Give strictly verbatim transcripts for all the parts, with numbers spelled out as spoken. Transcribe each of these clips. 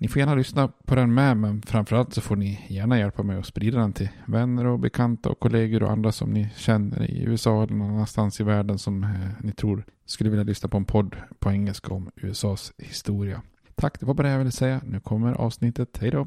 Ni får gärna lyssna på den med, men framförallt så får ni gärna hjälpa mig att sprida den till vänner och bekanta och kollegor och andra som ni känner i U S A eller någon annanstans i världen som eh, ni tror skulle vilja lyssna på en podd på engelska om U S As historia. Tack, det var bara det jag ville säga. Nu kommer avsnittet. Hej då!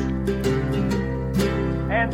And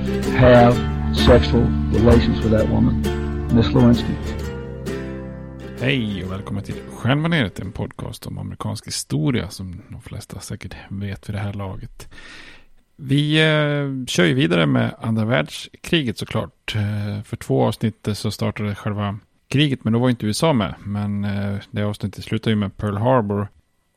have sexual relations with that woman, Miss Lewinsky. Hej och välkommen till Stjärnbaneret, en podcast om amerikansk historia som de flesta säkert vet vid det här laget. Vi eh, kör ju vidare med andra världskriget såklart. Eh, för två avsnitt så startade själva kriget, men då var inte U S A med. Men eh, det avsnittet slutar ju med Pearl Harbor.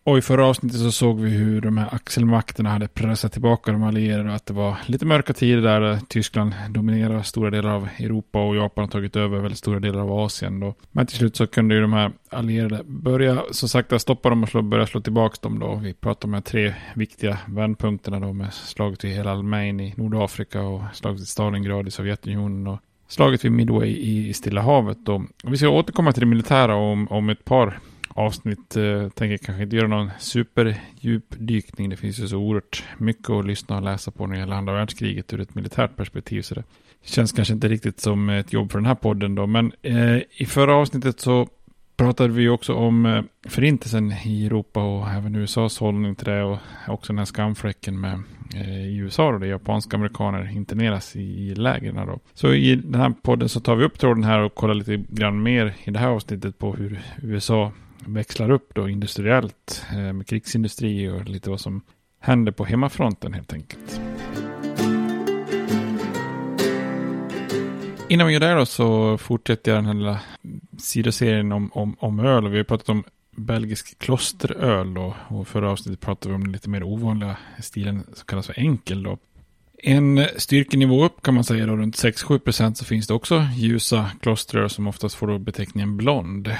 Och i förra avsnittet så såg vi hur de här axelmakterna hade pressat tillbaka de allierade och att det var lite mörka tider där Tyskland dominerar stora delar av Europa och Japan har tagit över väldigt stora delar av Asien då. Men till slut så kunde ju de här allierade börja så sakta stoppa dem och slå, börja slå tillbaka dem då. Vi pratade om de här tre viktiga vändpunkterna då, med slaget vid El Alamein i Nordafrika och slaget vid Stalingrad i Sovjetunionen och slaget vid Midway i Stilla havet då. Och vi ska återkomma till det militära om, om ett par avsnitt. eh, tänker kanske inte göra någon superdjup dykning. Det finns ju så oerhört mycket att lyssna och läsa på när det gäller andra världskriget ur ett militärt perspektiv, så det känns kanske inte riktigt som ett jobb för den här podden då. Men eh, i förra avsnittet så pratade vi också om eh, förintelsen i Europa och även U S As hållning till det, och också den här skamfläcken med eh, i U S A då, där japanska amerikaner interneras i, i lägren då. Så i den här podden så tar vi upp tråden här och kollar lite grann mer i det här avsnittet på hur U S A växlar upp då industriellt med krigsindustri och lite vad som händer på hemmafronten helt enkelt. Innan vi gör det då så fortsätter jag den här lilla sidoserien om, om, om öl, och vi har pratat om belgisk klosteröl då, och förra avsnittet pratade vi om den lite mer ovanliga stilen som kallas för enkel då. En styrkenivå upp kan man säga då runt sex till sju procent, så finns det också ljusa kloströr som oftast får då beteckningen blond.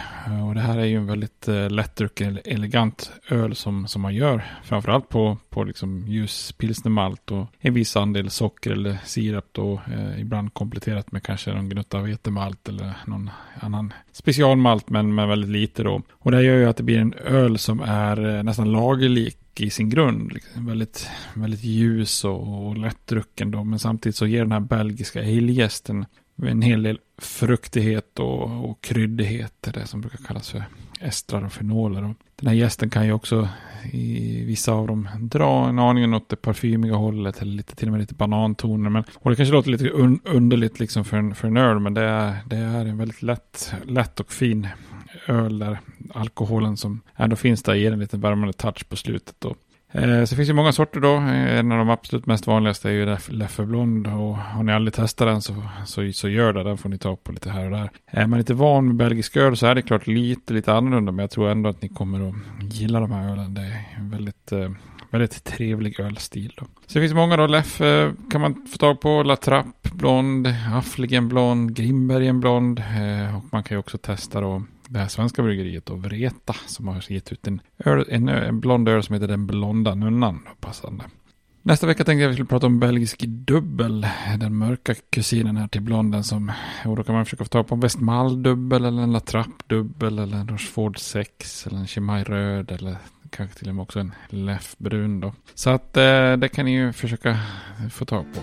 Och det här är ju en väldigt lättdrucken elegant öl som, som man gör framförallt på, på liksom ljus pilsnermalt och en viss andel socker eller sirap då, eh, ibland kompletterat med kanske någon gnutta vetemalt eller någon annan specialmalt, men, men väldigt lite då. Och det här gör ju att det blir en öl som är nästan lagerlik i sin grund, liksom väldigt, väldigt ljus och, och lättdrucken då, men samtidigt så ger den här belgiska helgästen en hel del fruktighet och, och kryddighet, det som brukar kallas för estrar och fenoler. Den här gästen kan ju också i vissa av dem dra en aning åt det parfymiga hållet eller lite, till och med lite banantoner. Men, och det kanske låter lite un, underligt liksom för, en, för en öl, men det är, det är en väldigt lätt, lätt och fin öl där alkoholen som ändå finns där ger en liten värmande touch på slutet då. Eh, så finns ju många sorter då. En av de absolut mest vanligaste är ju Leffeblond, och har ni aldrig testat den så, så, så gör det. Den får ni ta på lite här och där. Är man lite van med belgisk öl så är det klart lite, lite annorlunda, men jag tror ändå att ni kommer att gilla de här ölen. Det är väldigt... Eh, Väldigt trevlig ölstil då. Så det finns många då. Leffe kan man få tag på, La Trappe-blond, Affligenblond, Grimbergenblond. Eh, och man kan ju också testa då det här svenska bryggeriet då, Vreta, som har gett ut en, öl, en, en blond öl som heter Den blonda nunnan. Passande. Nästa vecka tänkte jag att vi skulle prata om belgisk dubbel, den mörka kusinen här till blonden, som, och då kan man försöka få tag på en Westmalle dubbel eller en La Trappe dubbel eller en Rochefort sex eller en Chimay röd eller kanske till och med också en Leffbrun då. Så att eh, det kan ni ju försöka få tag på.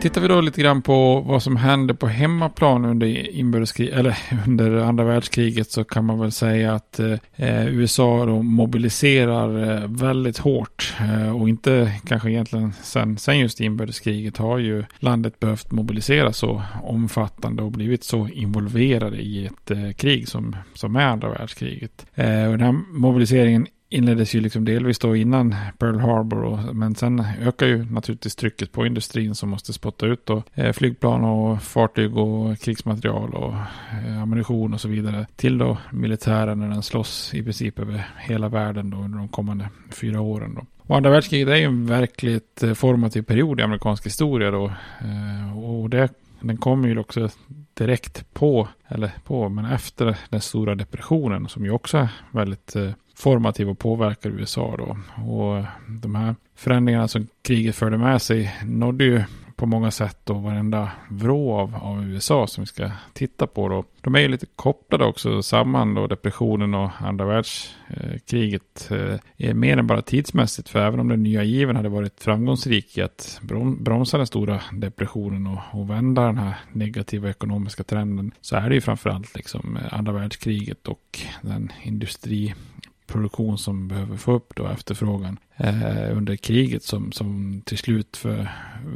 Tittar vi då lite grann på vad som hände på hemmaplan under inbördeskrig eller under andra världskriget, så kan man väl säga att eh, U S A då mobiliserar eh, väldigt hårt eh, och inte kanske egentligen sen, sen just inbördeskriget har ju landet behövt mobilisera så omfattande och blivit så involverade i ett eh, krig som, som är andra världskriget. Eh, och den här mobiliseringen inleddes ju liksom delvis då innan Pearl Harbor, och, men sen ökar ju naturligtvis trycket på industrin som måste spotta ut då, eh, flygplan och fartyg och krigsmaterial och eh, ammunition och så vidare till då militären när den slåss i princip över hela världen då under de kommande fyra åren då. Och andra världskriget är ju en verkligt formativ period i amerikansk historia då, eh, och det Den kommer ju också direkt på, eller på, men efter den stora depressionen, som ju också är väldigt eh, formativ och påverkar U S A då. Och de här förändringarna som kriget förde med sig nådde ju på många sätt då varenda vrå av, av U S A som vi ska titta på då. De är ju lite kopplade också samman då, depressionen och andra världskriget eh, är mer än bara tidsmässigt, för även om den nya given hade varit framgångsrik i att brom, bromsa den stora depressionen och, och vända den här negativa ekonomiska trenden, så är det ju framförallt liksom andra världskriget och den industri produktion som behöver få upp då efterfrågan eh, under kriget som, som till slut för,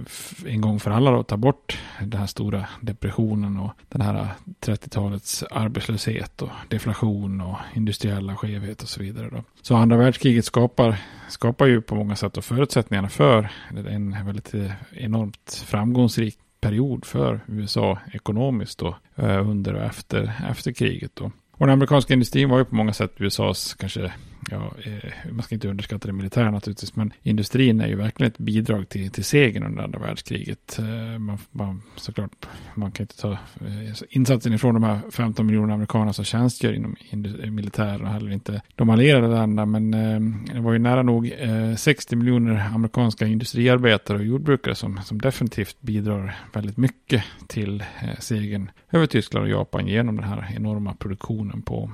för en gång för alla då tar bort den här stora depressionen och den här trettiotalets arbetslöshet och deflation och industriella skevhet och så vidare då. Så andra världskriget skapar, skapar ju på många sätt och förutsättningarna för en väldigt enormt framgångsrik period för U S A ekonomiskt då, eh, under och efter, efter kriget då. Och den amerikanska industrin var ju på många sätt U S A:s kanske, ja, eh, man ska inte underskatta det militära naturligtvis, men industrin är ju verkligen ett bidrag till, till segern under andra världskriget. Eh, man, man, såklart, man kan inte ta eh, insatsen ifrån de här femton miljoner amerikaner som tjänstgör inom indu- militären och heller inte de allierade länderna, men eh, det var ju nära nog eh, sextio miljoner amerikanska industriarbetare och jordbrukare som, som definitivt bidrar väldigt mycket till eh, segern över Tyskland och Japan genom den här enorma produktionen på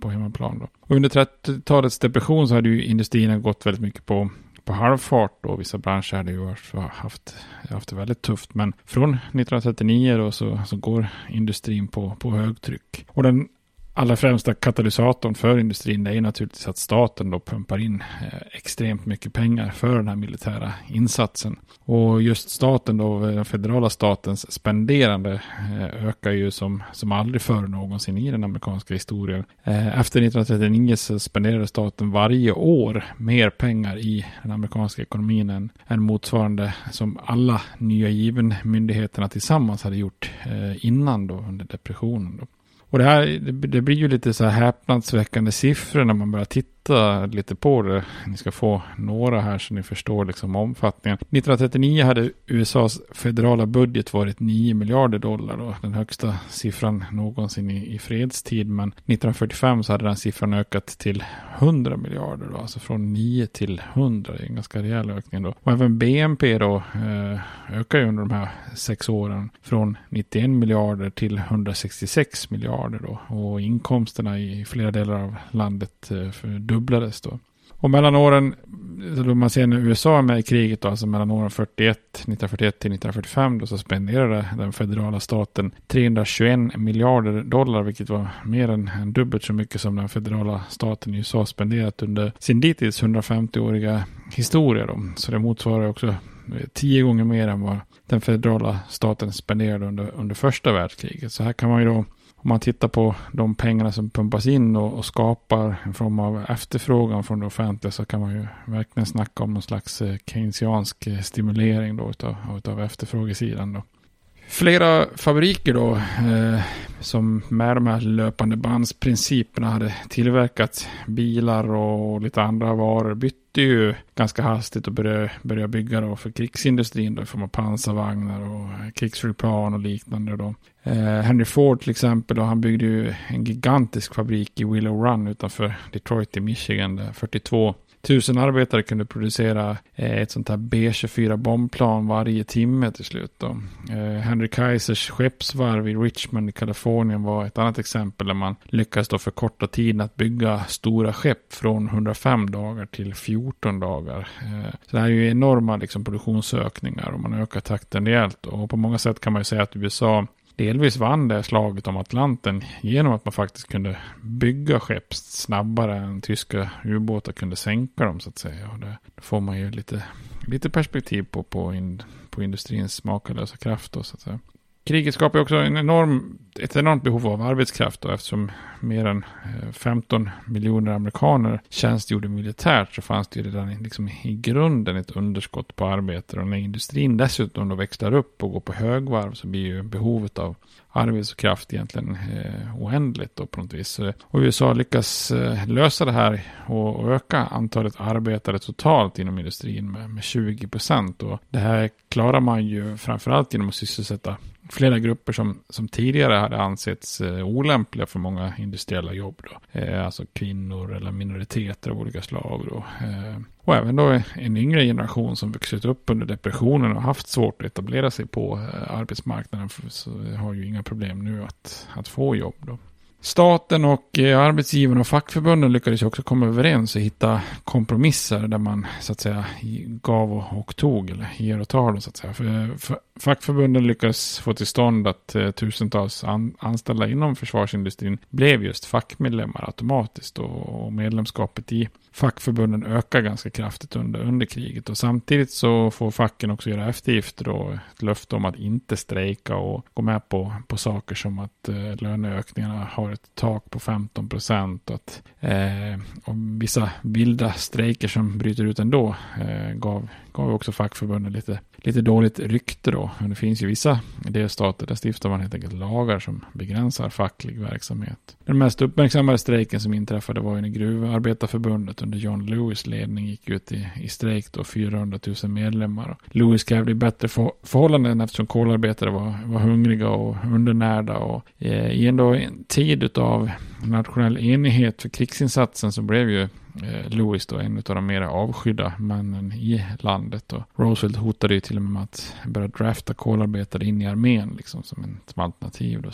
på hemmaplan då. Och under trettiotalets depression så hade ju industrin gått väldigt mycket på, på halvfart då. Vissa branscher hade ju haft, haft det väldigt tufft, men från nittonhundratrettionio då så, så går industrin på, på högtryck. Och den allra främsta katalysatorn för industrin är ju naturligtvis att staten då pumpar in eh, extremt mycket pengar för den här militära insatsen. Och just staten då, den federala statens spenderande eh, ökar ju som, som aldrig förr någonsin i den amerikanska historien. Eh, efter nittonhundratrettionio så spenderade staten varje år mer pengar i den amerikanska ekonomin än, än motsvarande som alla nya given myndigheterna tillsammans hade gjort eh, innan då under depressionen då. Och det här, det blir ju lite så här häpnadsväckande siffror när man börjar titta titta lite på det. Ni ska få några här så ni förstår liksom omfattningen. nittonhundratrettionio hade U S A:s federala budget varit nio miljarder dollar. Då, den högsta siffran någonsin i, i fredstid. Men nittonhundrafyrtiofem så hade den siffran ökat till hundra miljarder. Då, alltså från nio till hundra. Det är en ganska rejäl ökning då. Och även B N P då eh, ökar ju under de här sex åren från nittioen miljarder till hundrasextiosex miljarder då. Och inkomsterna i flera delar av landet fördubblades då. Och mellan åren, då man ser nu U S A med i kriget då, alltså mellan åren fyrtioett, nittonhundrafyrtioett till nittonhundrafyrtiofem då, så spenderade den federala staten trehundratjugoen miljarder dollar, vilket var mer än, än dubbelt så mycket som den federala staten i U S A spenderat under sin dittills hundrafemtioåriga historia då. Så det motsvarar också tio gånger mer än vad den federala staten spenderade under, under första världskriget. Så här kan man ju då, om man tittar på de pengarna som pumpas in och, och skapar en form av efterfrågan från det offentliga, så kan man ju verkligen snacka om någon slags keynesiansk stimulering då utav, utav efterfrågesidan då. Flera fabriker då eh, som med de här löpande bandsprinciperna hade tillverkat bilar och lite andra varor bytte ju ganska hastigt och började, började bygga då för krigsindustrin då, i form av pansarvagnar och krigsflygplan och liknande då. Eh, Henry Ford till exempel då, han byggde ju en gigantisk fabrik i Willow Run utanför Detroit i Michigan där fyrtiotvå tusen arbetare kunde producera ett sånt här B tjugofyra bombplan varje timme till slut då. Henry Kaisers skeppsvarv i Richmond i Kalifornien var ett annat exempel där man lyckades då förkorta tiden att bygga stora skepp från hundrafem dagar till fjorton dagar. Så det här är ju enorma liksom produktionsökningar och man ökar takten rejält. Och på många sätt kan man ju säga att U S A delvis vann det slaget om Atlanten genom att man faktiskt kunde bygga skepp snabbare än tyska ubåtar kunde sänka dem så att säga. Och det, då får man ju lite, lite perspektiv på, på, in, på industrins makalösa kraft då, så att säga. Kriget skapar också en enorm, ett enormt behov av arbetskraft då, eftersom mer än femton miljoner amerikaner tjänstgjorde militärt, så fanns det ju redan liksom i grunden ett underskott på arbete. Och när industrin dessutom då växlar upp och går på högvarv, så blir ju behovet av arbetskraft egentligen eh, oändligt då, på något vis. Och U S A lyckas eh, lösa det här och, och öka antalet arbetare totalt inom industrin med, med tjugo procent. Och det här klarar man ju framförallt genom att sysselsätta flera grupper som, som tidigare hade ansetts eh, olämpliga för många industriella jobb då. Eh, alltså kvinnor eller minoriteter av olika slag då. Eh, och även då en yngre generation som vuxit upp under depressionen och haft svårt att etablera sig på eh, arbetsmarknaden, för, så har ju inga problem nu att, att få jobb då. Staten och eh, arbetsgivarna och fackförbunden lyckades också komma överens och hitta kompromisser där man så att säga gav och, och tog, eller ger och tar så att säga. För, för, fackförbunden lyckades få till stånd att eh, tusentals an, anställda inom försvarsindustrin blev just fackmedlemmar automatiskt då, och medlemskapet i fackförbunden ökar ganska kraftigt under, under kriget. Och samtidigt så får facken också göra eftergifter och ett löfte om att inte strejka och gå med på, på saker som att eh, löneökningarna har ett tak på femton procent och att eh, och vissa vilda strejker som bryter ut ändå eh, gav, gav också fackförbunden lite, lite dåligt rykte då. Det finns ju vissa delstater där stiftar man helt enkelt lagar som begränsar facklig verksamhet. Den mest uppmärksammade strejken som inträffade var ju när gruvarbetarförbundet under John Lewis ledning gick ut i, i strejk då, fyrahundratusen medlemmar. Lewis krävde bättre för, förhållanden eftersom kolarbetare var, var hungriga och undernärda, och eh, i ändå en tid av nationell enighet för krigsinsatsen så blev ju Lewis då en av de mer avskydda männen i landet. Och Roosevelt hotade ju till och med att börja drafta kolarbetare in i armén liksom, som ett alternativ då.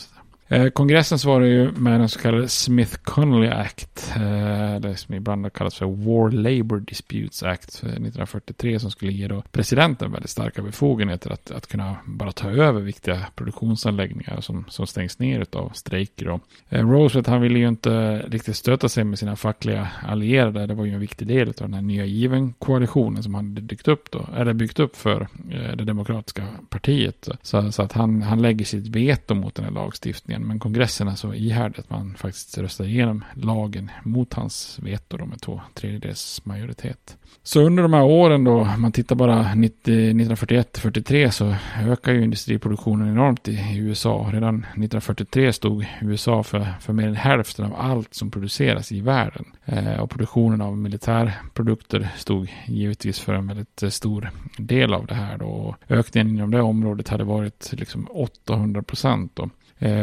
Kongressen svarar ju med den så kallade Smith-Connally Act, eller som ibland kallas för War Labor Disputes Act nittonhundrafyrtiotre, som skulle ge då presidenten väldigt starka befogenheter att, att kunna bara ta över viktiga produktionsanläggningar som, som stängs ner av strejker då. Roosevelt, han ville ju inte riktigt stöta sig med sina fackliga allierade. Det var ju en viktig del av den här nya given-koalitionen som han hade dykt upp då, eller byggt upp för det demokratiska partiet. Så, så att han, han lägger sitt veto mot den här lagstiftningen. idén, men kongressen så ihärdigt att man faktiskt röstade igenom lagen mot hans veto då med två tredjedels majoritet. Så under de här åren då, man tittar bara nittonhundrafyrtioett till fyrtiotre, så ökar ju industriproduktionen enormt i U S A. Redan nittonhundrafyrtiotre stod U S A för, för mer än hälften av allt som produceras i världen. Eh, och produktionen av militärprodukter stod givetvis för en väldigt stor del av det här då. Och ökningen inom det området hade varit liksom åttahundra procent då.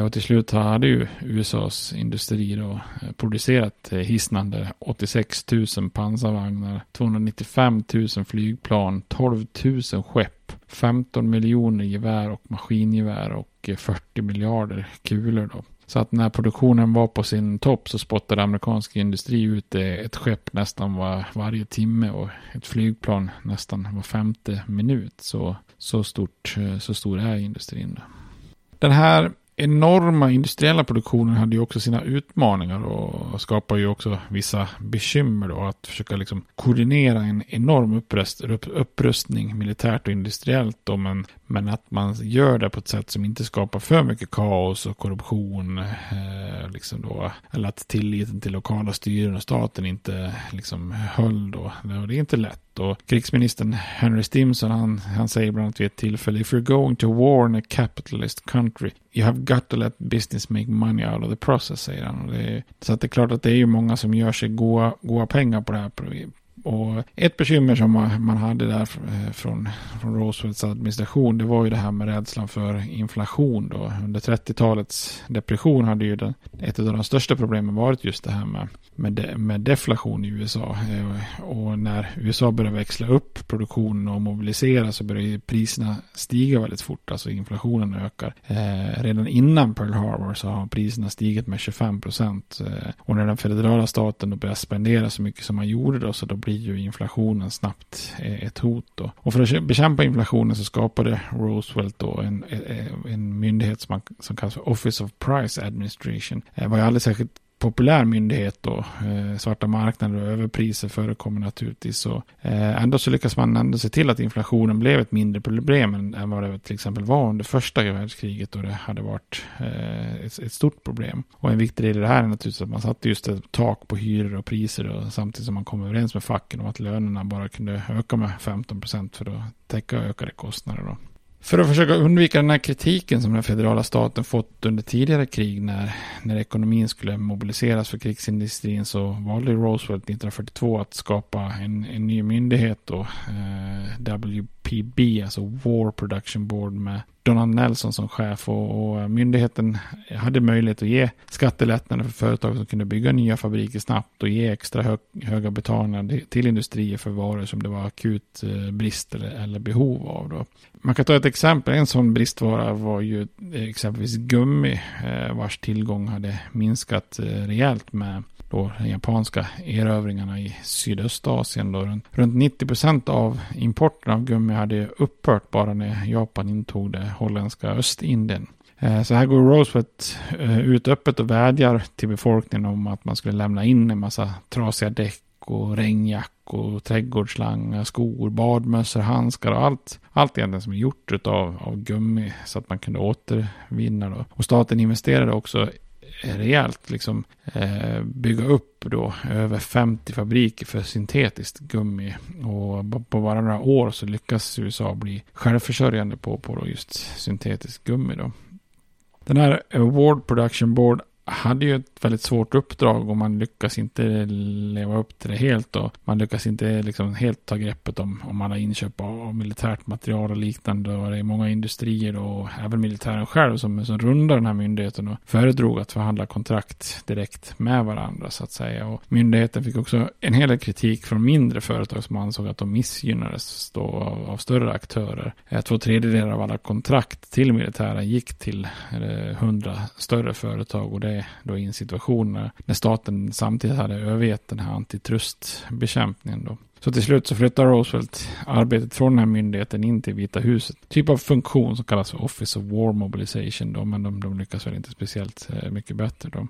Och till slut hade ju U S As industri då producerat hisnande åttiosex tusen pansarvagnar, tvåhundranittiofem tusen flygplan, tolv tusen skepp, femton miljoner gevär och maskingevär och fyrtio miljarder kulor då. Så att när produktionen var på sin topp så spottade amerikansk industri ut ett skepp nästan var, varje timme och ett flygplan nästan var femte minut. Så, så, stort, så stor är industrin då. Den här enorma industriella produktionen hade ju också sina utmaningar och skapar ju också vissa bekymmer då, att försöka liksom koordinera en enorm upprustning militärt och industriellt då, men, men att man gör det på ett sätt som inte skapar för mycket kaos och korruption eh, liksom då, eller att tilliten till lokala styren och staten inte liksom höll då. Det är inte lätt. Och krigsministern Henry Stimson han, han säger bland annat vid ett tillfälle: "If you're going to war in a capitalist country, you have got to let business make money out of the process", säger han. Och det är, så att det är klart att det är ju många som gör sig goda, goda pengar på det här. Och ett bekymmer som man hade där från, från Roosevelts administration, det var ju det här med rädslan för inflation då. Under trettiotalets depression hade ju den, ett av de största problemen varit just det här med, med, med deflation i U S A. Och när U S A började växla upp produktionen och mobilisera så började priserna stiga väldigt fort, alltså inflationen ökar. Eh, redan innan Pearl Harbor så har priserna stigit med tjugofem procent. Eh, och när den federala staten då började spendera så mycket som man gjorde då, så då blir ju inflationen snabbt ett hot då. Och för att bekämpa inflationen så skapade Roosevelt då en, en myndighet som, man, som kallas för Office of Price Administration. Det var ju alldeles särskilt populär myndighet då, eh, svarta marknader och överpriser förekommer naturligtvis, och eh, ändå så lyckas man ändå se till att inflationen blev ett mindre problem än, än vad det till exempel var under första världskriget då det hade varit eh, ett, ett stort problem. Och en viktig del i det här är naturligtvis att man satte just ett tak på hyror och priser då, samtidigt som man kom överens med facken om att lönerna bara kunde öka med femton procent för att täcka ökade kostnader då. För att försöka undvika den här kritiken som den federala staten fått under tidigare krig när, när ekonomin skulle mobiliseras för krigsindustrin, så valde Roosevelt nittonhundrafyrtiotvå att skapa en, en ny myndighet då, eh, W P B, alltså War Production Board, med Donald Nelson som chef, och, och myndigheten hade möjlighet att ge skattelättnader för företag som kunde bygga nya fabriker snabbt och ge extra hög, höga betalningar till industrier för varor som det var akut eh, brist eller, eller behov av då. Man kan ta ett exempel. En sån bristvara var ju exempelvis gummi, eh, vars tillgång hade minskat eh, rejält med då de japanska erövringarna i Sydöstasien då. Runt, runt nittio procent av importen av gummi hade upphört bara när Japan intog det holländska Östindien. Så här går Roosevelt ut öppet och vädjar till befolkningen om att man skulle lämna in en massa trasiga däck och regnjackor, trädgårdsslangar, skor, badmössor, handskar och allt, allt egentligen som är gjort utav, av gummi, så att man kunde återvinna då. Och staten investerade också rejält liksom, eh, bygga upp då över femtio fabriker för syntetiskt gummi, och på bara några år så lyckas U S A bli självförsörjande på, på då just syntetiskt gummi då. Den här World Production Board hade ju ett väldigt svårt uppdrag, och man lyckas inte leva upp till det helt då. Man lyckas inte liksom helt ta greppet om, om alla inköp av militärt material och liknande, och det är många industrier då, och även militären själv som, som rundar den här myndigheten och föredrog att förhandla kontrakt direkt med varandra så att säga. Och myndigheten fick också en hel del kritik från mindre företag som ansåg att de missgynnades då av, av större aktörer. Två tredjedelar av alla kontrakt till militären gick till hundra större företag, och det då i en situation när, när staten samtidigt hade övergett den här antitrustbekämpningen då. Så till slut så flyttar Roosevelt arbetet från den här myndigheten in till Vita huset. Typ av funktion som kallas för Office of War Mobilization då, men de, de lyckas väl inte speciellt mycket bättre då.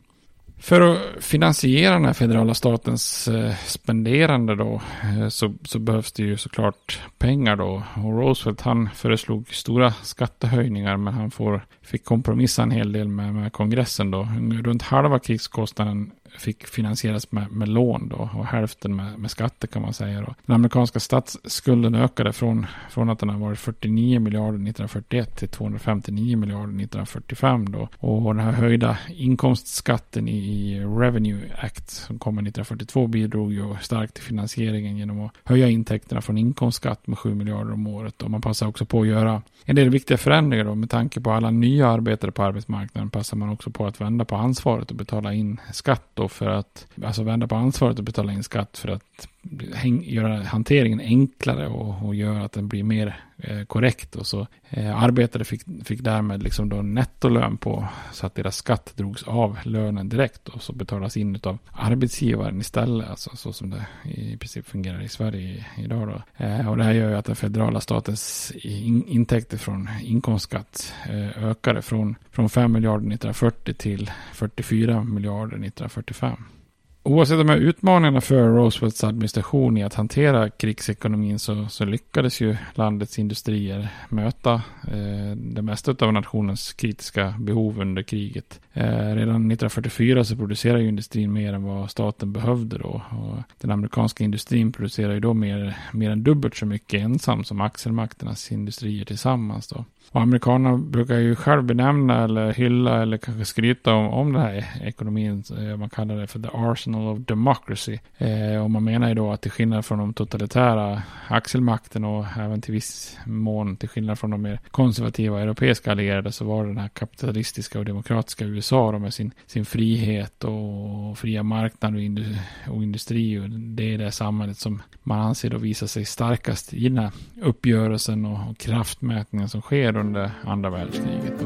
För att finansiera den här federala statens spenderande då, så, så behövs det ju såklart pengar då. Och Roosevelt han föreslog stora skattehöjningar, men han får fick kompromissa en hel del med, med kongressen då. Runt halva krigskostnaden fick finansieras med, med lån då, och hälften med, med skatter kan man säga då. Den amerikanska statsskulden ökade från, från att den har varit fyrtionio miljarder nittonhundrafyrtioett till tvåhundrafemtionio miljarder nittonhundrafyrtiofem då. Och den här höjda inkomstskatten i, i Revenue Act som kom nittonhundrafyrtiotvå bidrog ju starkt till finansieringen genom att höja intäkterna från inkomstskatt med sju miljarder om året. Och man passar också på att göra en del viktiga förändringar då, med tanke på alla nya arbetare på arbetsmarknaden passar man också på att vända på ansvaret och betala in skatt då för att, alltså vända på ansvaret och betala in skatt för att häng, göra hanteringen enklare och, och göra att den blir mer eh, korrekt. Och så eh, arbetare fick, fick därmed liksom då nettolön på så att deras skatt drogs av lönen direkt och så betalas in av arbetsgivaren istället, alltså så som det i princip fungerar i Sverige idag då. Eh, och det här gör ju att den federala statens in, intäkter från inkomstskatt eh, ökade från, från fem miljarder nittonhundrafyrtio till fyrtiofyra miljarder nittonhundrafyrtiofem. Oavsett de här utmaningarna för Roosevelts administration i att hantera krigsekonomin så, så lyckades ju landets industrier möta eh, det mesta av nationens kritiska behov under kriget. Eh, redan nittonhundrafyrtiofyra så producerade ju industrin mer än vad staten behövde då. Och den amerikanska industrin producerar ju då mer, mer än dubbelt så mycket ensam som axelmakternas industrier tillsammans då. Och amerikanerna brukar ju själv benämna eller hylla eller kanske skryta om, om den här ekonomin. Man kallar det för the arsenal of democracy. Eh, och man menar ju då att till skillnad från de totalitära axelmakten och även till viss mån till skillnad från de mer konservativa europeiska allierade så var den här kapitalistiska och demokratiska U S A då, med sin, sin frihet och fria marknad och, indu- och industri. Och det är det samhället som man anser då visar sig starkast i den här uppgörelsen och, och kraftmätningen som sker under andra världskriget då.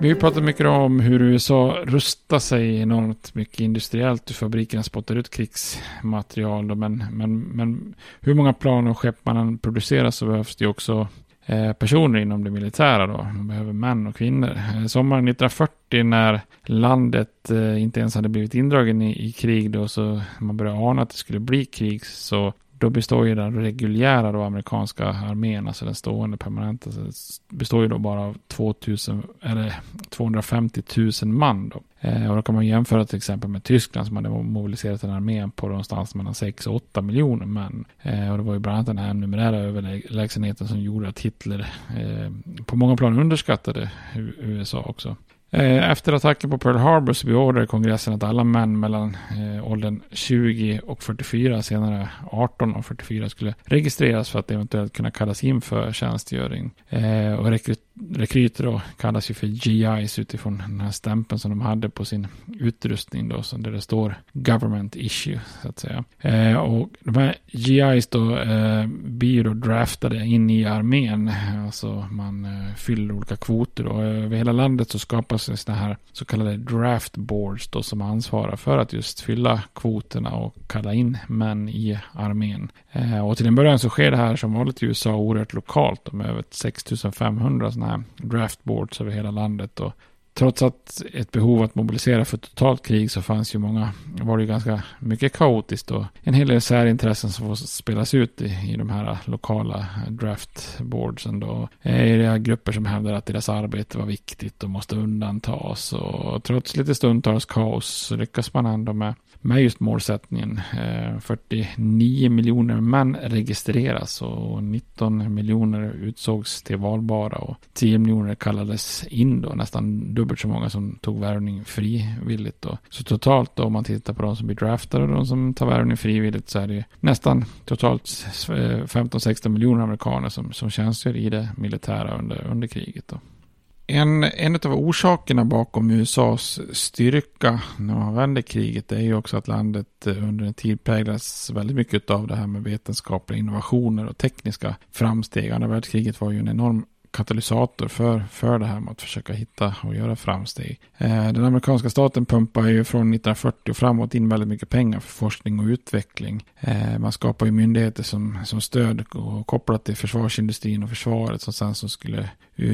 Vi pratar mycket om hur U S A rustar sig enormt mycket industriellt och fabrikerna spottar ut krigsmaterial. Då, men, men, men hur många plan och skepp man producerar så behövs det ju också eh, personer inom det militära. Då. De behöver män och kvinnor. Sommaren nittonhundrafyrtio när landet eh, inte ens hade blivit indragen i, i krig då, så man började ana att det skulle bli krig så... Då består ju den reguljära då, amerikanska armén, alltså den stående permanenta, består ju då bara av tvåtusen, eller tvåhundrafemtiotusen man då. Eh, och då kan man jämföra till exempel med Tyskland som hade mobiliserat en armé på någonstans mellan sex och åtta miljoner män. Eh, och det var ju bland annat den här numerära överlägsenheten som gjorde att Hitler eh, på många plan underskattade U S A också. Efter attacken på Pearl Harbor så beordrade kongressen att alla män mellan eh, åldern tjugo och fyrtiofyra, senare arton och fyrtiofyra, skulle registreras för att eventuellt kunna kallas in för tjänstgöring. Eh, och rekryt- rekryter då kallas ju för G I's utifrån den här stämpeln som de hade på sin utrustning då, som där det står government issue så att säga. Eh, och de här G I's då eh, blir då draftade in i armén, alltså man eh, fyller olika kvoter och över hela landet så skapas sådana här så kallade draft boards då, som ansvarar för att just fylla kvoterna och kalla in män i armén. Eh, och till en början så sker det här som vanligt i U S A oerhört lokalt med över sex tusen femhundra sådana här draft boards över hela landet. Och trots att ett behov att mobilisera för totalt krig så fanns ju många, var det ju ganska mycket kaotiskt och en hel del särintressen som får spelas ut i, i de här lokala draftboardsen då. Det är grupper som hävdar att deras arbete var viktigt och måste undantas och trots lite stundtals kaos så lyckas man ändå med, med just målsättningen. fyrtionio miljoner män registreras och nitton miljoner utsågs till valbara och tio miljoner kallades in då, nästan dubbelt dubbelt så många som tog värvning frivilligt då. Så totalt då, om man tittar på de som blir draftade och de som tar värvning frivilligt, så är det nästan totalt femton sexton miljoner amerikaner som, som tjänstgör i det militära under, under kriget då. En, en av orsakerna bakom U S A:s styrka när man vände kriget är ju också att landet under en tid präglas väldigt mycket av det här med vetenskapliga innovationer och tekniska framsteg. Andra världskriget var ju en enorm katalysator för, för det här med att försöka hitta och göra framsteg. Eh, den amerikanska staten pumpar ju från nittonhundrafyrtio och framåt in väldigt mycket pengar för forskning och utveckling. Eh, man skapar ju myndigheter som, som stöd och kopplat till försvarsindustrin och försvaret, som sen som skulle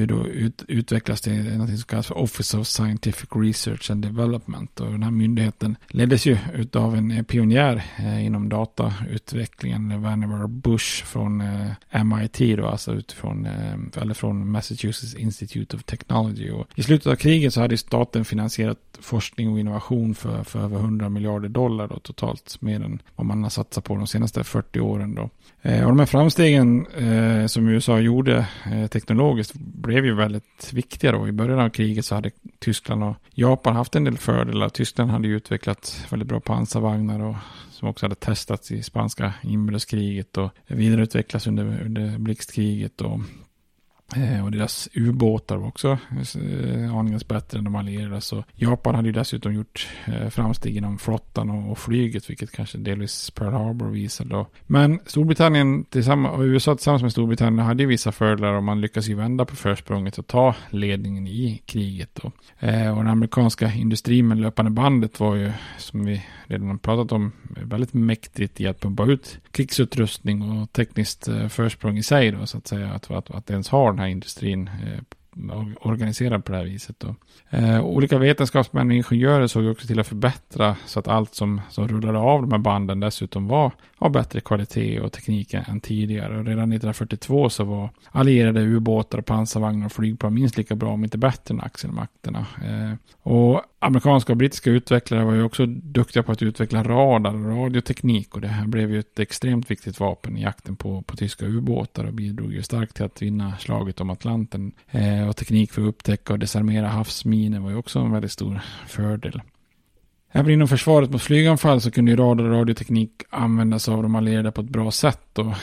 då ut, utvecklas till något som kallas för Office of Scientific Research and Development. Och den här myndigheten leddes ju utav en pionjär eh, inom datautvecklingen, Vannevar Bush från eh, M I T då, alltså utifrån eh, eller från från Massachusetts Institute of Technology. Och i slutet av kriget så hade staten finansierat forskning och innovation för, för över hundra miljarder dollar då, totalt, mer än vad man har satsat på de senaste fyrtio åren då. Eh, och de här framstegen eh, som U S A gjorde eh, teknologiskt blev ju väldigt viktiga då. I början av kriget så hade Tyskland och Japan haft en del fördelar. Tyskland hade ju utvecklat väldigt bra pansarvagnar och som också hade testats i spanska inbördeskriget och vidareutvecklats under, under blixtkriget och och deras ubåtar var också aningens bättre än de allierade. Så Japan hade ju dessutom gjort framsteg inom flottan och flyget, vilket kanske delvis Pearl Harbor visade då. Men Storbritannien tillsammans, och U S A tillsammans med Storbritannien hade ju vissa fördelar, och man lyckades ju vända på försprånget och ta ledningen i kriget då. Och den amerikanska industrin med löpande bandet var ju, som vi redan har pratat om, väldigt mäktigt i att pumpa ut krigsutrustning och tekniskt försprång i sig då, så att säga, att, att, att ens har den här industrin eh, organiserad på det här viset då. Eh, olika vetenskapsmän och ingenjörer såg också till att förbättra så att allt som, som rullade av de här banden dessutom var av bättre kvalitet och teknik än tidigare. Och redan nittonhundrafyrtiotvå så var allierade ubåtar, pansarvagnar och flygplan minst lika bra om inte bättre än axelmakterna. Eh, och amerikanska och brittiska utvecklare var ju också duktiga på att utveckla radar och radioteknik, och det här blev ju ett extremt viktigt vapen i jakten på, på tyska ubåtar och bidrog ju starkt till att vinna slaget om Atlanten. Eh, och teknik för att upptäcka och desarmera havsminer var ju också en väldigt stor fördel. Även inom försvaret mot flyganfall så kunde ju radar och radioteknik användas av de allierade på ett bra sätt, och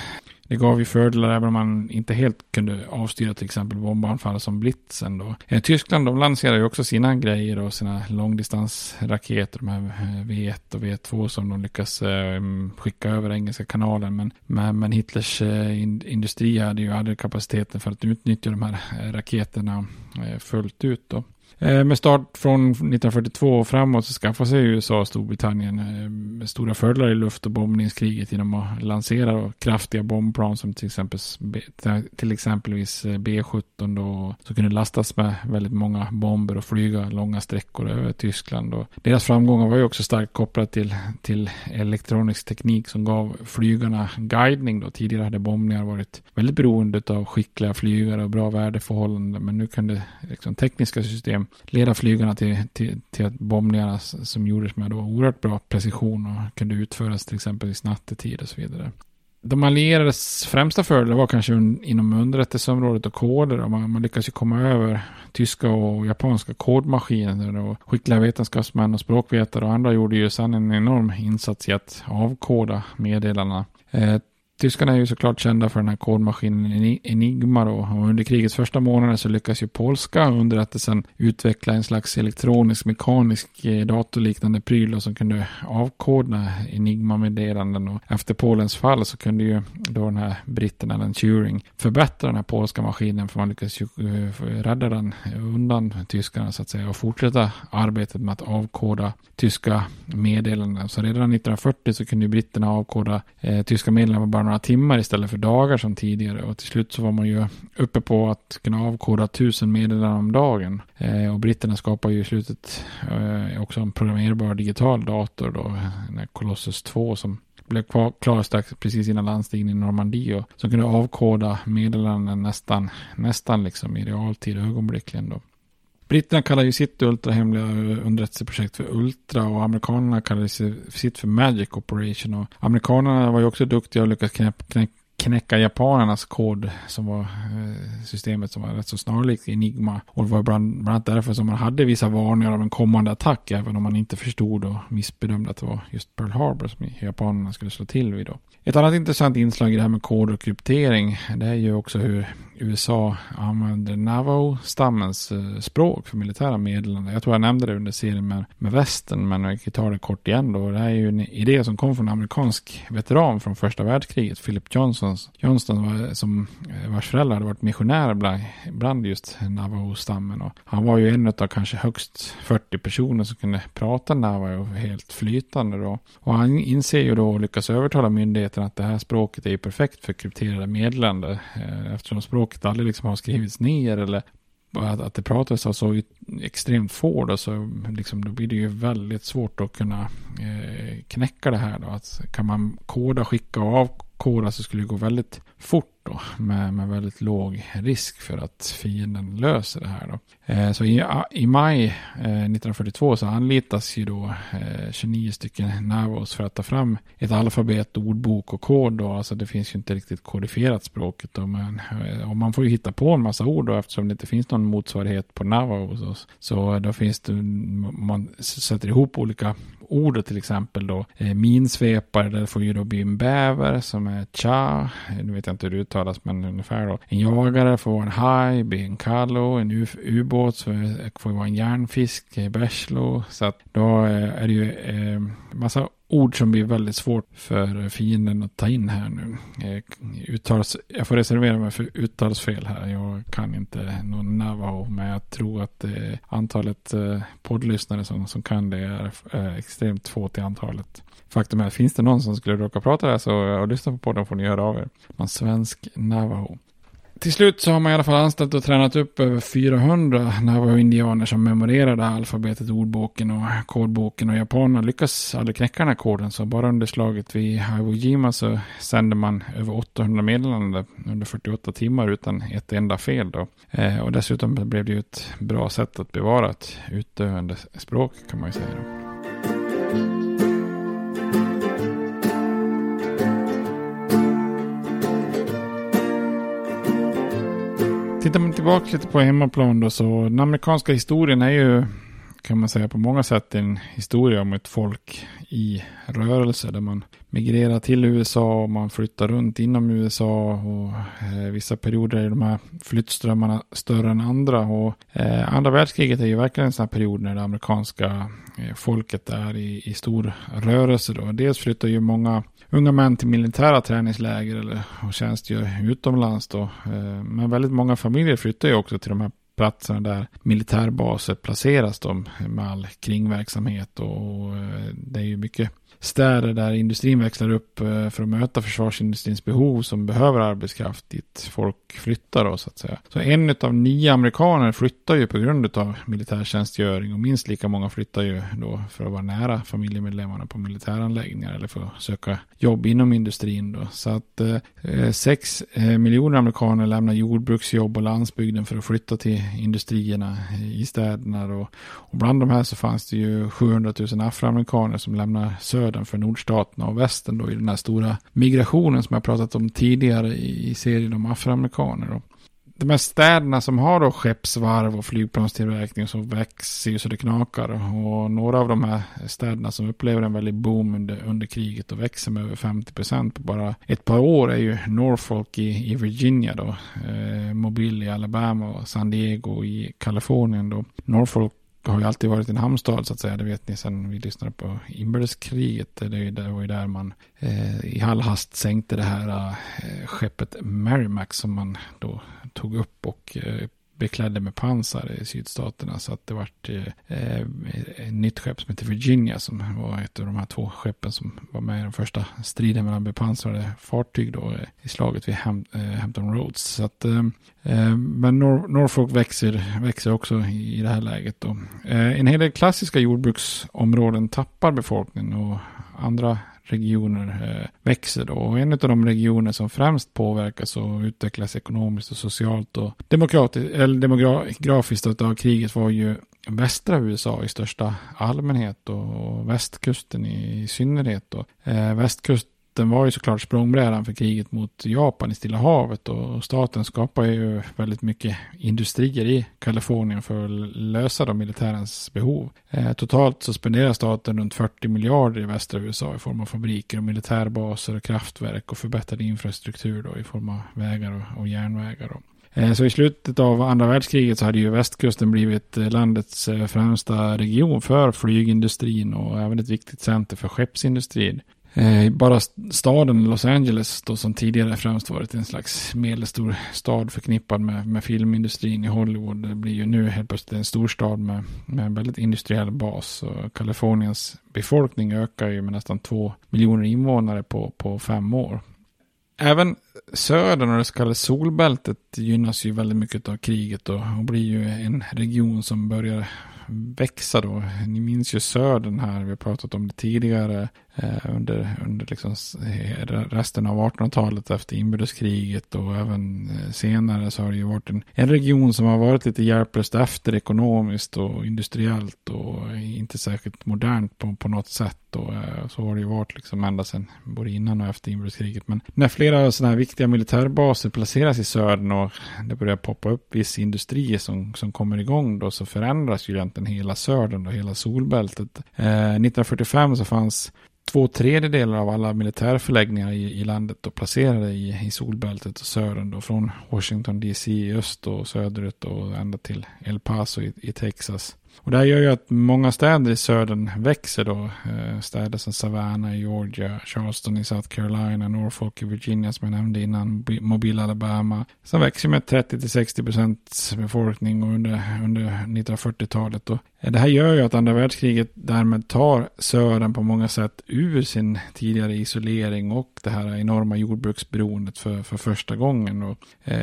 det gav ju fördelar även om man inte helt kunde avstyra till exempel bombanfall som Blitzen då. Tyskland, de lanserade ju också sina grejer och sina långdistansraketer, de här V ett och V två som de lyckas skicka över Engelska kanalen. Men, men, men Hitlers industri hade ju hade kapaciteten för att utnyttja de här raketerna fullt ut då. Med start från nittonhundrafyrtiotvå och framåt så skaffade sig U S A och Storbritannien stora fördelar i luft- och bombningskriget genom att lansera kraftiga bombplan som till exempel till exempelvis B sjutton då, som kunde lastas med väldigt många bomber och flyga långa sträckor över Tyskland. Och deras framgångar var ju också starkt kopplade till, till elektronisk teknik som gav flygarna guidning då. Tidigare hade bombningar varit väldigt beroende av skickliga flygare och bra väderförhållanden, men nu kunde liksom tekniska system leda flygarna till, till, till att bombningarna som gjordes med då oerhört bra precision och kunde utföras till exempel i nattetid och så vidare. De allierades främsta fördelar var kanske inom underrättelseområdet och koder. Och man, man lyckades ju komma över tyska och japanska kodmaskiner, och skickliga vetenskapsmän och språkvetare och andra gjorde ju sedan en enorm insats i att avkoda meddelarna. Eh, Tyskarna är ju såklart kända för den här kodmaskinen Enigma då, och under krigets första månader så lyckas ju polska underrättelsen utveckla en slags elektronisk, mekanisk datorliknande pryl som kunde avkoda Enigma-meddelanden, och efter Polens fall så kunde ju då den här britten Alan Turing förbättra den här polska maskinen, för man lyckas ju rädda den undan tyskarna så att säga och fortsätta arbetet med att avkoda tyska meddelanden. Så redan nittonhundrafyrtio så kunde ju britterna avkoda eh, tyska meddelanden bara några timmar istället för dagar som tidigare, och till slut så var man ju uppe på att kunna avkoda tusen meddelanden om dagen. Eh, och britterna skapar ju i slutet eh, också en programmerbar digital dator då, Colossus två, som blev klar strax precis innan landstigningen i Normandie, som kunde avkoda meddelanden nästan, nästan liksom i realtid ögonblickligen då. Britterna kallar ju sitt ultrahemliga underrättelseprojekt för Ultra, och amerikanerna kallar sitt för Magic Operation, och amerikanerna var ju också duktiga och lyckades knäppa knä- knäcka japanernas kod, som var systemet som var rätt så snarlikt Enigma. Och det var bland, bland annat därför som man hade vissa varningar av en kommande attack, även om man inte förstod och missbedömde att det var just Pearl Harbor som japanerna skulle slå till vid då. Ett annat intressant inslag i det här med kod och kryptering, det är ju också hur U S A använder Navajo-stammens språk för militära meddelanden. Jag tror jag nämnde det under serien med, med västen, men jag kan ta det kort igen då. Det här är ju en idé som kom från en amerikansk veteran från första världskriget, Philip Johnson, Johnston var, som vars föräldrar hade varit missionärer bland, bland just Navajo-stammen. Och han var ju en av kanske högst fyrtio personer som kunde prata Navajo helt flytande då. Och han inser ju då och lyckas övertala myndigheten att det här språket är ju perfekt för krypterade meddelande, eh, eftersom språket aldrig liksom har skrivits ner eller att, att det pratas av så extremt få då, så liksom, då blir det ju väldigt svårt att kunna eh, knäcka det här då. Att, kan man koda, skicka och avkoda så skulle det gå väldigt fort då, med, med väldigt låg risk för att fienden löser det här då. Eh, så i, i maj eh, nittonhundrafyrtiotvå så anlitas ju då eh, tjugonio stycken Navajos för att ta fram ett alfabet, ordbok och kod då. Alltså det finns ju inte riktigt kodifierat språket då, men eh, och man får ju hitta på en massa ord då, eftersom det inte finns någon motsvarighet på Navajo så, så då finns det, man sätter ihop olika ord till exempel då, eh, minsvepare, där får ju då bli en bäver som är cha, nu vet jag inte hur det talas, men ungefär då. En jagare får vara en haj, bli en kallo, en u- ubåt så får vara en järnfisk, bärslo, så att då är det ju eh, massa ord som blir väldigt svårt för fienden att ta in här nu. Eh, uttals, jag får reservera mig för uttalsfel här. Jag kan inte någon Navajo, men jag tror att eh, antalet eh, poddlyssnare som, som kan det är eh, extremt få till antalet. Faktum är, finns det någon som skulle råka prata där så, och lyssna på podden, får ni göra av er. Man svensk Navajo. Till slut så har man i alla fall anställt och tränat upp över fyrahundra Navajo-indianer som memorerade alfabetet, ordboken och kodboken, och japanerna lyckas aldrig knäcka den här koden, så bara under slaget vid Iwo Jima så sände man över åttahundra meddelanden under fyrtioåtta timmar utan ett enda fel då. Eh, och dessutom blev det ju ett bra sätt att bevara ett utdöende språk, kan man ju säga då. Tittar man tillbaka lite på hemmaplan då, så den amerikanska historien är ju, kan man säga, på många sätt en historia om ett folk i rörelse, där man migrerar till U S A och man flyttar runt inom U S A, och eh, vissa perioder är de här flyttströmmarna större än andra, och eh, andra världskriget är ju verkligen en sån här period när det amerikanska eh, folket är i, i stor rörelse då. Dels flyttar ju många unga män till militära träningsläger eller, och tjänstgör utomlands då, eh, men väldigt många familjer flyttar ju också till de här platserna där militärbaser placeras de med all kringverksamhet, och det är ju mycket städer där industrin växlar upp för att möta försvarsindustrins behov som behöver arbetskraft dit folk flyttar då, så att säga. Så en av nio amerikaner flyttar ju på grund av militärtjänstgöring, och minst lika många flyttar ju då för att vara nära familjemedlemmarna på militäranläggningar eller för att söka jobb inom industrin då. Så att eh, sex eh, miljoner amerikaner lämnar jordbruksjobb och landsbygden för att flytta till industrierna i städerna då. Och bland de här så fanns det ju sjuhundratusen afroamerikaner som lämnar söder för nordstaterna och västen då, i den här stora migrationen som jag pratat om tidigare i serien om afroamerikaner då. De här städerna som har då skeppsvarv och flygplanstillverkning som växer ju så det knakar, och några av de här städerna som upplever en väldigt boom under, under kriget och växer med över femtio procent på bara ett par år är ju Norfolk i, i Virginia då, eh, Mobile i Alabama och San Diego i Kalifornien då. Norfolk har ju alltid varit en hamnstad, så att säga, det vet ni sen vi lyssnade på inbördeskriget. Det var ju där man eh, i all hast sänkte det här eh, skeppet Merrimack som man då tog upp och eh, beklädde med pansar i sydstaterna, så att det var eh, ett nytt skepp som heter Virginia som var ett av de här två skeppen som var med i den första striden mellan bepansrade fartyg då, i slaget vid Ham- eh, Hampton Roads. Så att, eh, men Nor- Norfolk växer, växer också i, i det här läget då. Eh, en hel del klassiska jordbruksområden tappar befolkningen och andra regioner eh, växer då, och en av de regioner som främst påverkas och utvecklas ekonomiskt och socialt och demokratiskt eller demografiskt av kriget var ju västra U S A i största allmänhet och västkusten i, i synnerhet då. Eh, västkust den var ju såklart språngbrädan för kriget mot Japan i Stilla havet, och staten skapar ju väldigt mycket industrier i Kalifornien för att lösa de militärens behov. Eh, totalt så spenderar staten runt fyrtio miljarder i västra U S A i form av fabriker och militärbaser och kraftverk och förbättrad infrastruktur då, i form av vägar och, och järnvägar då. Så i slutet av andra världskriget så hade ju västkusten blivit landets främsta region för flygindustrin och även ett viktigt center för skeppsindustrin. Bara staden Los Angeles då, som tidigare främst varit en slags medelstor stad förknippad med, med filmindustrin i Hollywood, det blir ju nu helt plötsligt en stor stad med, med en väldigt industriell bas. Och Kaliforniens befolkning ökar ju med nästan två miljoner invånare på, på fem år. Även södern och det så kallade solbältet gynnas ju väldigt mycket av kriget och blir ju en region som börjar växa då. Ni minns ju södern här, vi har pratat om det tidigare eh, under, under liksom resten av artonhundratalet efter inbördeskriget, och även senare så har det ju varit en, en region som har varit lite hjälplöst efter ekonomiskt och industriellt och inte särskilt modernt på, på något sätt, och eh, så har det ju varit liksom ända sedan både innan och efter inbördeskriget. Men när flera sådana här viktiga militärbaser placeras i södern och det börjar poppa upp viss industri som, som kommer igång då, så förändras ju egentligen hela södern och hela solbältet. Eh, nittonhundrafyrtiofem så fanns två tredjedelar av alla militärförläggningar i, i landet och placerade i, i solbältet och södern då, från Washington D C i öst och söderut och ända till El Paso i, i Texas. Och det här gör ju att många städer i södern växer då. Städer som Savannah i Georgia, Charleston i South Carolina, Norfolk i Virginia som jag nämnde innan, Mobile Alabama. Sen växer med trettio till sextio procent befolkning under, under nittonhundrafyrtiotalet. Och det här gör ju att andra världskriget därmed tar södern på många sätt ur sin tidigare isolering och det här enorma jordbruksberoendet för, för första gången. Och,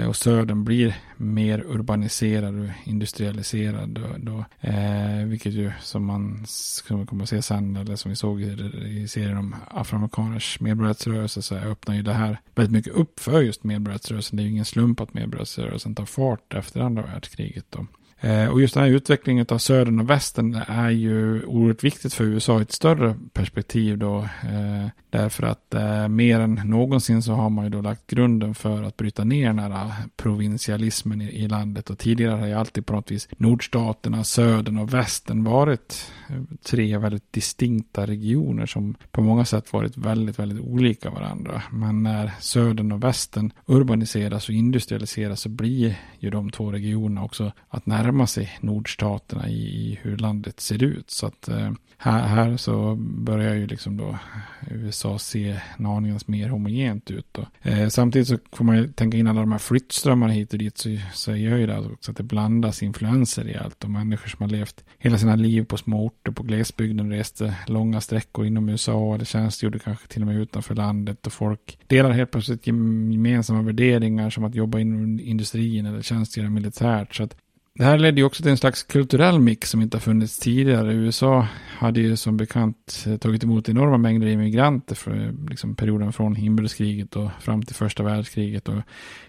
och södern blir mer urbaniserad och industrialiserad då, då Eh, vilket ju som man som kommer att se sen, eller som vi såg i, i serien om afroamerikaners medborgarrättsrörelse, så öppnar ju det här väldigt mycket upp för just medborgarrättsrörelsen. Det är ju ingen slump att medborgarrättsrörelsen tar fart efter andra världskriget då. Eh, och just den här utvecklingen av södern och västern är ju oerhört viktigt för U S A i ett större perspektiv då, eh, därför att eh, mer än någonsin så har man ju då lagt grunden för att bryta ner den här provinsialismen i, i landet, och tidigare har ju alltid på något vis nordstaterna, södern och västern varit tre väldigt distinkta regioner som på många sätt varit väldigt, väldigt olika varandra. Men när södern och västern urbaniseras och industrialiseras så blir ju de två regionerna också att nära närma sig nordstaterna i hur landet ser ut. Så att eh, här, här så börjar ju liksom då U S A se en aningens mer homogent ut då. Eh, samtidigt så får man ju tänka in alla de här flyttströmmarna hit och dit, så, så gör ju det också att det blandas influenser i allt. Och människor som har levt hela sina liv på små orter, på glesbygden, reste långa sträckor inom U S A, det tjänstgjorde kanske till och med utanför landet, och folk delar helt plötsligt gemensamma värderingar som att jobba inom industrin eller tjänstgöra militärt. Så att det här ledde ju också till en slags kulturell mix som inte har funnits tidigare. U S A hade ju som bekant tagit emot enorma mängder immigranter för liksom perioden från inbördeskriget och fram till första världskriget. Och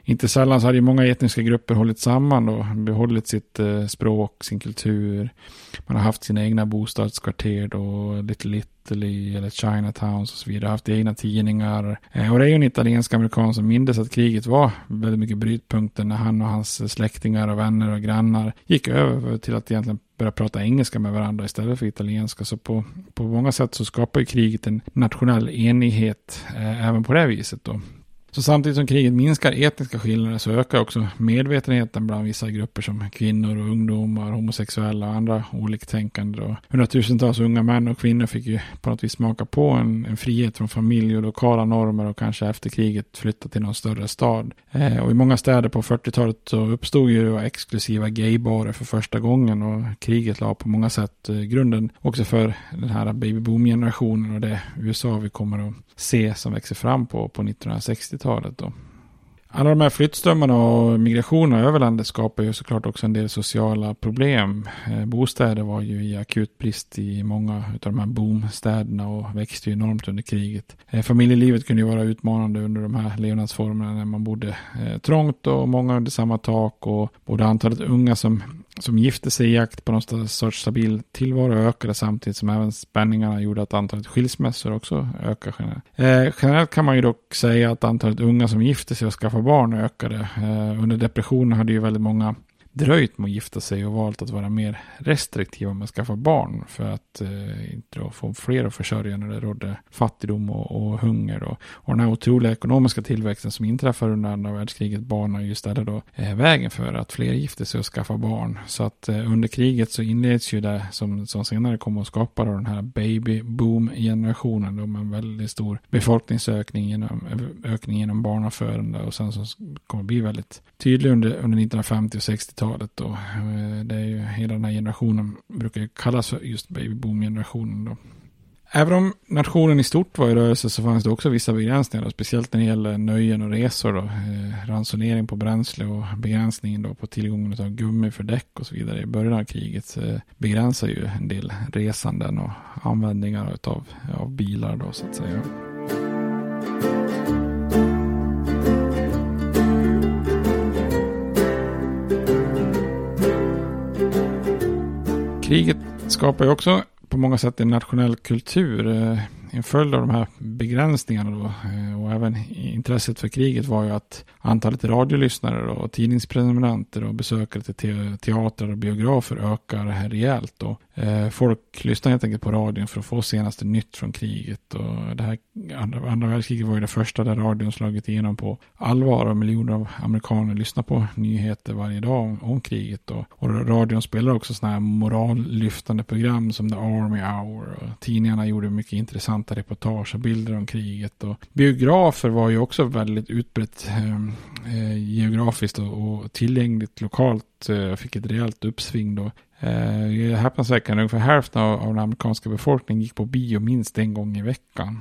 inte sällan så hade ju många etniska grupper hållit samman och behållit sitt språk, sin kultur. Man har haft sina egna bostadskvarter och lite lite. Eller Chinatowns och så vidare, haft egna tidningar. Och det är ju en italiensk amerikan som mindes att kriget var väldigt mycket brytpunkter när han och hans släktingar och vänner och grannar gick över till att egentligen börja prata engelska med varandra istället för italienska. Så på, på många sätt så skapar ju kriget en nationell enighet eh, även på det viset då. Så samtidigt som kriget minskar etniska skillnader så ökar också medvetenheten bland vissa grupper som kvinnor och ungdomar, homosexuella och andra oliktänkande. Och hundratusentals unga män och kvinnor fick ju på något vis smaka på en, en frihet från familj och lokala normer och kanske efter kriget flytta till någon större stad. Eh, och i många städer på fyrtiotalet så uppstod ju exklusiva gaybarer för första gången, och kriget la på många sätt eh, grunden också för den här babyboom-generationen och det U S A vi kommer att se som växer fram på, på nittonhundrasextiotalet. Då. Alla de här flyttströmmarna och migrationerna över landet skapar ju såklart också en del sociala problem. Bostäder var ju i akut brist i många av de här boomstäderna och växte ju enormt under kriget. Familjelivet kunde ju vara utmanande under de här levnadsformerna när man bodde trångt och många under samma tak, och både antalet unga som som gifte sig i jakt på någon sorts stabil tillvaro ökade samtidigt som även spänningarna gjorde att antalet skilsmässor också ökade generellt. Eh, generellt kan man ju dock säga att antalet unga som gifte sig och skaffade barn ökade. Eh, under depressionen hade ju väldigt många dröjt med att gifta sig och valt att vara mer restriktiva med att skaffa barn för att eh, inte då få fler att försörja när det rådde fattigdom och, och hunger. Då. Och den här otroliga ekonomiska tillväxten som inträffade under andra världskriget banar ju istället då eh, vägen för att fler gifte sig och skaffa barn. Så att eh, under kriget så inleds ju det som, som senare kommer att skapa då den här babyboom-generationen då med en väldigt stor befolkningsökning genom, ökning genom barnaförande och sen så kommer det bli väldigt tydlig under, under nittonhundrafemtio och sextio då. Det är ju hela den här generationen brukar ju kallas för just babyboom-generationen då. Även om nationen i stort var i rörelse så fanns det också vissa begränsningar då, speciellt när det gäller nöjen och resor då, eh, ransonering på bränsle och begränsningen då på tillgången av gummi för däck och så vidare. I början av kriget eh, begränsar ju en del resanden och användningar av, av bilar då så att säga. Kriget skapar ju också på många sätt en nationell kultur. En följd av de här begränsningarna då, och även intresset för kriget var ju att antalet radiolyssnare då, och tidningsprenumeranter och besökare till te- teatrar och biografer ökar rejält då. Folk lyssnar helt enkelt på radion för att få senaste nytt från kriget och det här andra, andra världskriget var ju det första där radion slagit igenom på allvar och miljoner av amerikaner lyssnar på nyheter varje dag om, om kriget då. Och radion spelar också sådana här morallyftande program som The Army Hour och tidningarna gjorde mycket intressanta reportage och bilder om kriget och biografer var ju också väldigt utbrett eh, geografiskt och, och tillgängligt lokalt eh, fick ett rejält uppsving då. Uh, häpnadsväckande, ungefär hälften av, av den amerikanska befolkningen gick på bio minst en gång i veckan.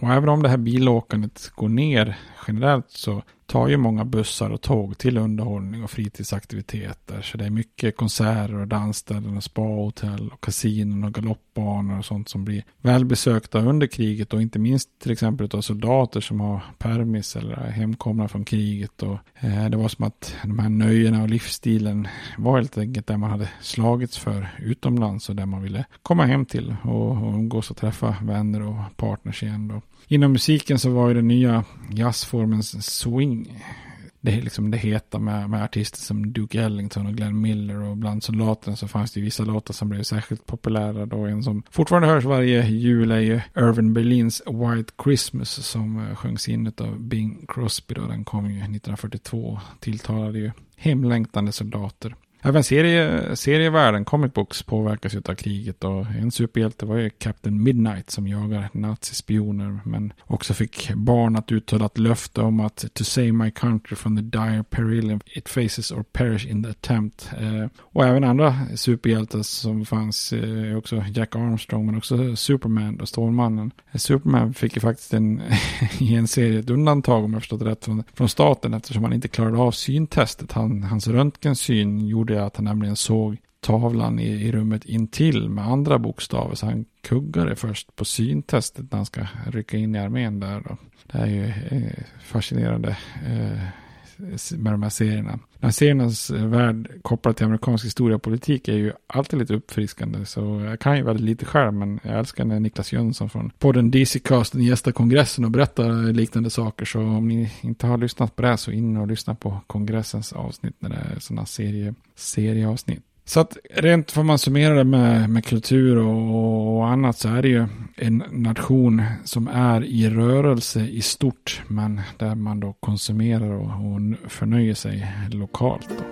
Och även om det här bilåkandet går ner generellt så tar ju många bussar och tåg till underhållning och fritidsaktiviteter. Så det är mycket konserter och dansställen och spahotell och kasinon och galoppbanor och sånt som blir välbesökta under kriget. Och inte minst till exempel av soldater som har permis eller hemkomna från kriget. Och eh, det var som att de här nöjerna och livsstilen var helt enkelt där man hade slagits för utomlands och där man ville komma hem till och, och umgås och träffa vänner och partners igen då. Inom musiken så var ju den nya jazzformens swing det är liksom det heta med, med artister som Duke Ellington och Glenn Miller och bland soldaterna så fanns det ju vissa låtar som blev särskilt populära då. En som fortfarande hörs varje jul är ju Irving Berlins White Christmas som sjöngs in av Bing Crosby då. Den kom ju nittonhundrafyrtiotvå och tilltalade ju hemlängtande soldater. Även serie, serievärlden, comic books, påverkas av kriget och en superhjälte var ju Captain Midnight som jagar nazispioner men också fick barn att uttala ett löfte om att to save my country from the dire peril it faces or perish in the attempt. Eh, och även andra superhjältar som fanns eh, också Jack Armstrong men också Superman och Stålmannen. Eh, Superman fick ju faktiskt en, i en serie ett undantag om jag förstått rätt från, från staten eftersom han inte klarade av syntestet. Han, hans röntgensyn gjorde att han nämligen såg tavlan i, i rummet intill med andra bokstäver så han kuggade först på syntestet när han ska rycka in i armén där då. Det är ju eh, fascinerande eh, med de här serierna. Den här seriernas värld kopplad till amerikansk historia och politik är ju alltid lite uppfriskande så jag kan ju väldigt lite själv men jag älskar när Niklas Jönsson från podden D C-casten gästar kongressen och berättar liknande saker så om ni inte har lyssnat på det så in och lyssna på kongressens avsnitt när det är sådana serie, serieavsnitt. Så att rent får man summera det med, med kultur och, och annat så är det ju en nation som är i rörelse i stort men där man då konsumerar och, och förnöjer sig lokalt då.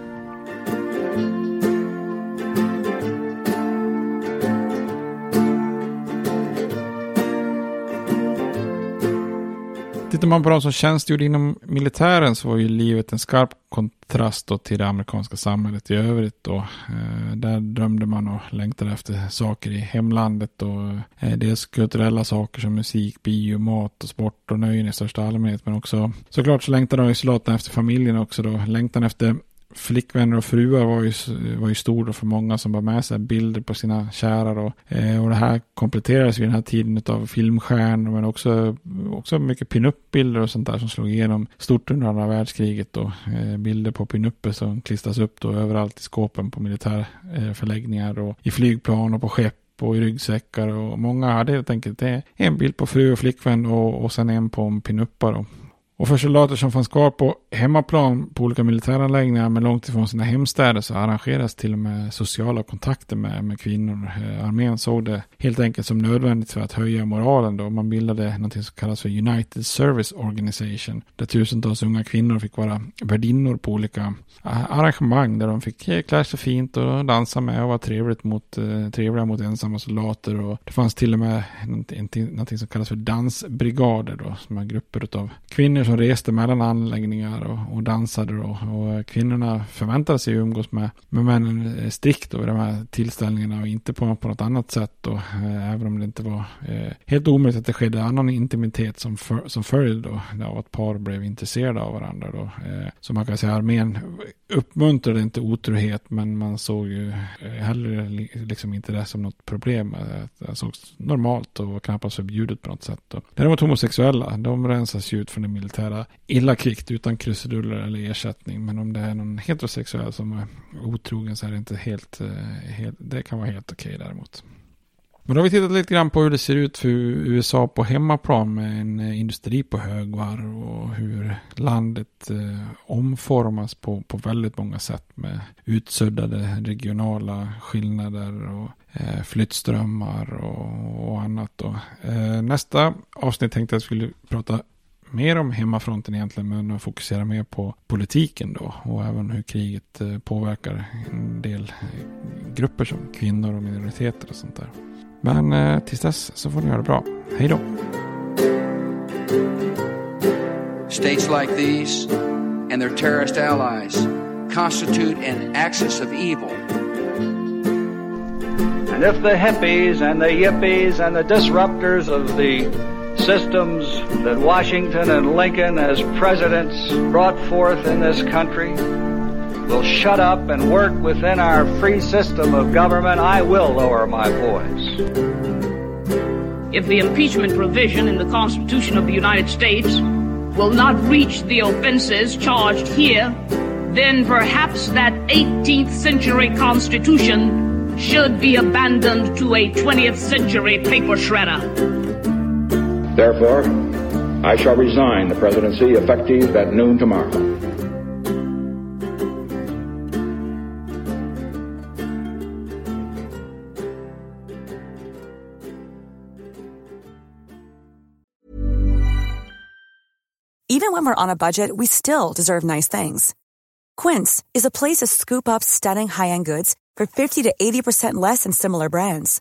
Tittar man på de som tjänstgjorde inom militären så var ju livet en skarp kontrast då till det amerikanska samhället i övrigt. Då. Eh, där drömde man och längtade efter saker i hemlandet. Och, eh, dels kulturella saker som musik, bio, mat och sport och nöjen i största allmänhet. Men också såklart så längtade de i soldaterna efter familjen också. Då. Längtan efter flickvänner och fruar var ju, var ju stor då för många som var med sig bilder på sina kära då. Eh, och det här kompletterades ju den här tiden av filmstjärnor men också, också mycket pinup-bilder och sånt där som slog igenom stort under andra världskriget då. Eh, bilder på pinupper som klistras upp då överallt i skåpen på militärförläggningar och i flygplan och på skepp och i ryggsäckar, och många hade helt enkelt det. En bild på fru och flickvän och, och sen en på en pinuppa då. Och för soldater som fanns kvar på hemmaplan på olika militäranläggningar men långt ifrån sina hemstäder så arrangeras till och med sociala kontakter med, med kvinnor. Armén såg det helt enkelt som nödvändigt för att höja moralen då. Man bildade något som kallas för United Service Organization där tusentals unga kvinnor fick vara värdinnor på olika arrangemang där de fick klä sig fint och dansa med och vara trevligt mot, trevliga mot ensamma soldater. Och det fanns till och med något som kallas för dansbrigader då, som är grupper av kvinnor som reste mellan anläggningar och, och dansade då. Och kvinnorna förväntade sig umgås med, med männen strikt över de här tillställningarna och inte på, på något annat sätt då, eh, även om det inte var eh, helt omöjligt att det skedde annan intimitet som, för, som följde då, av att par blev intresserade av varandra då. Eh, så man kan säga armén uppmuntrade inte otrohet, men man såg ju heller liksom inte det som något problem. Det sågs normalt och var knappast förbjudet på något sätt då. Däremot homosexuella, de rensas ju ut från det militära illa kvickt utan krusiduller eller ersättning, men om det är någon heterosexuell som är otrogen så är det inte helt, helt det kan vara helt okej däremot. Men då har vi tittat lite grann på hur det ser ut för U S A på hemmaplan med en industri på högvarv och hur landet eh, omformas på, på väldigt många sätt med utsuddade regionala skillnader och eh, flyttströmmar och, och annat då. Eh, nästa avsnitt tänkte jag skulle prata mer om hemmafronten egentligen, men fokusera mer på politiken då och även hur kriget påverkar en del grupper som kvinnor och minoriteter och sånt där. Men tills dess så får ni göra det bra. Hej då! States like these and their terrorist allies constitute an axis of evil. And if the hippies and the yippies and the disruptors of the systems that Washington and Lincoln as presidents brought forth in this country will shut up and work within our free system of government, I will lower my voice. If the impeachment provision in the Constitution of the United States will not reach the offenses charged here, then perhaps that eighteenth century Constitution should be abandoned to a twentieth century paper shredder. Therefore, I shall resign the presidency effective at noon tomorrow. Even when we're on a budget, we still deserve nice things. Quince is a place to scoop up stunning high-end goods for fifty to eighty percent less than similar brands.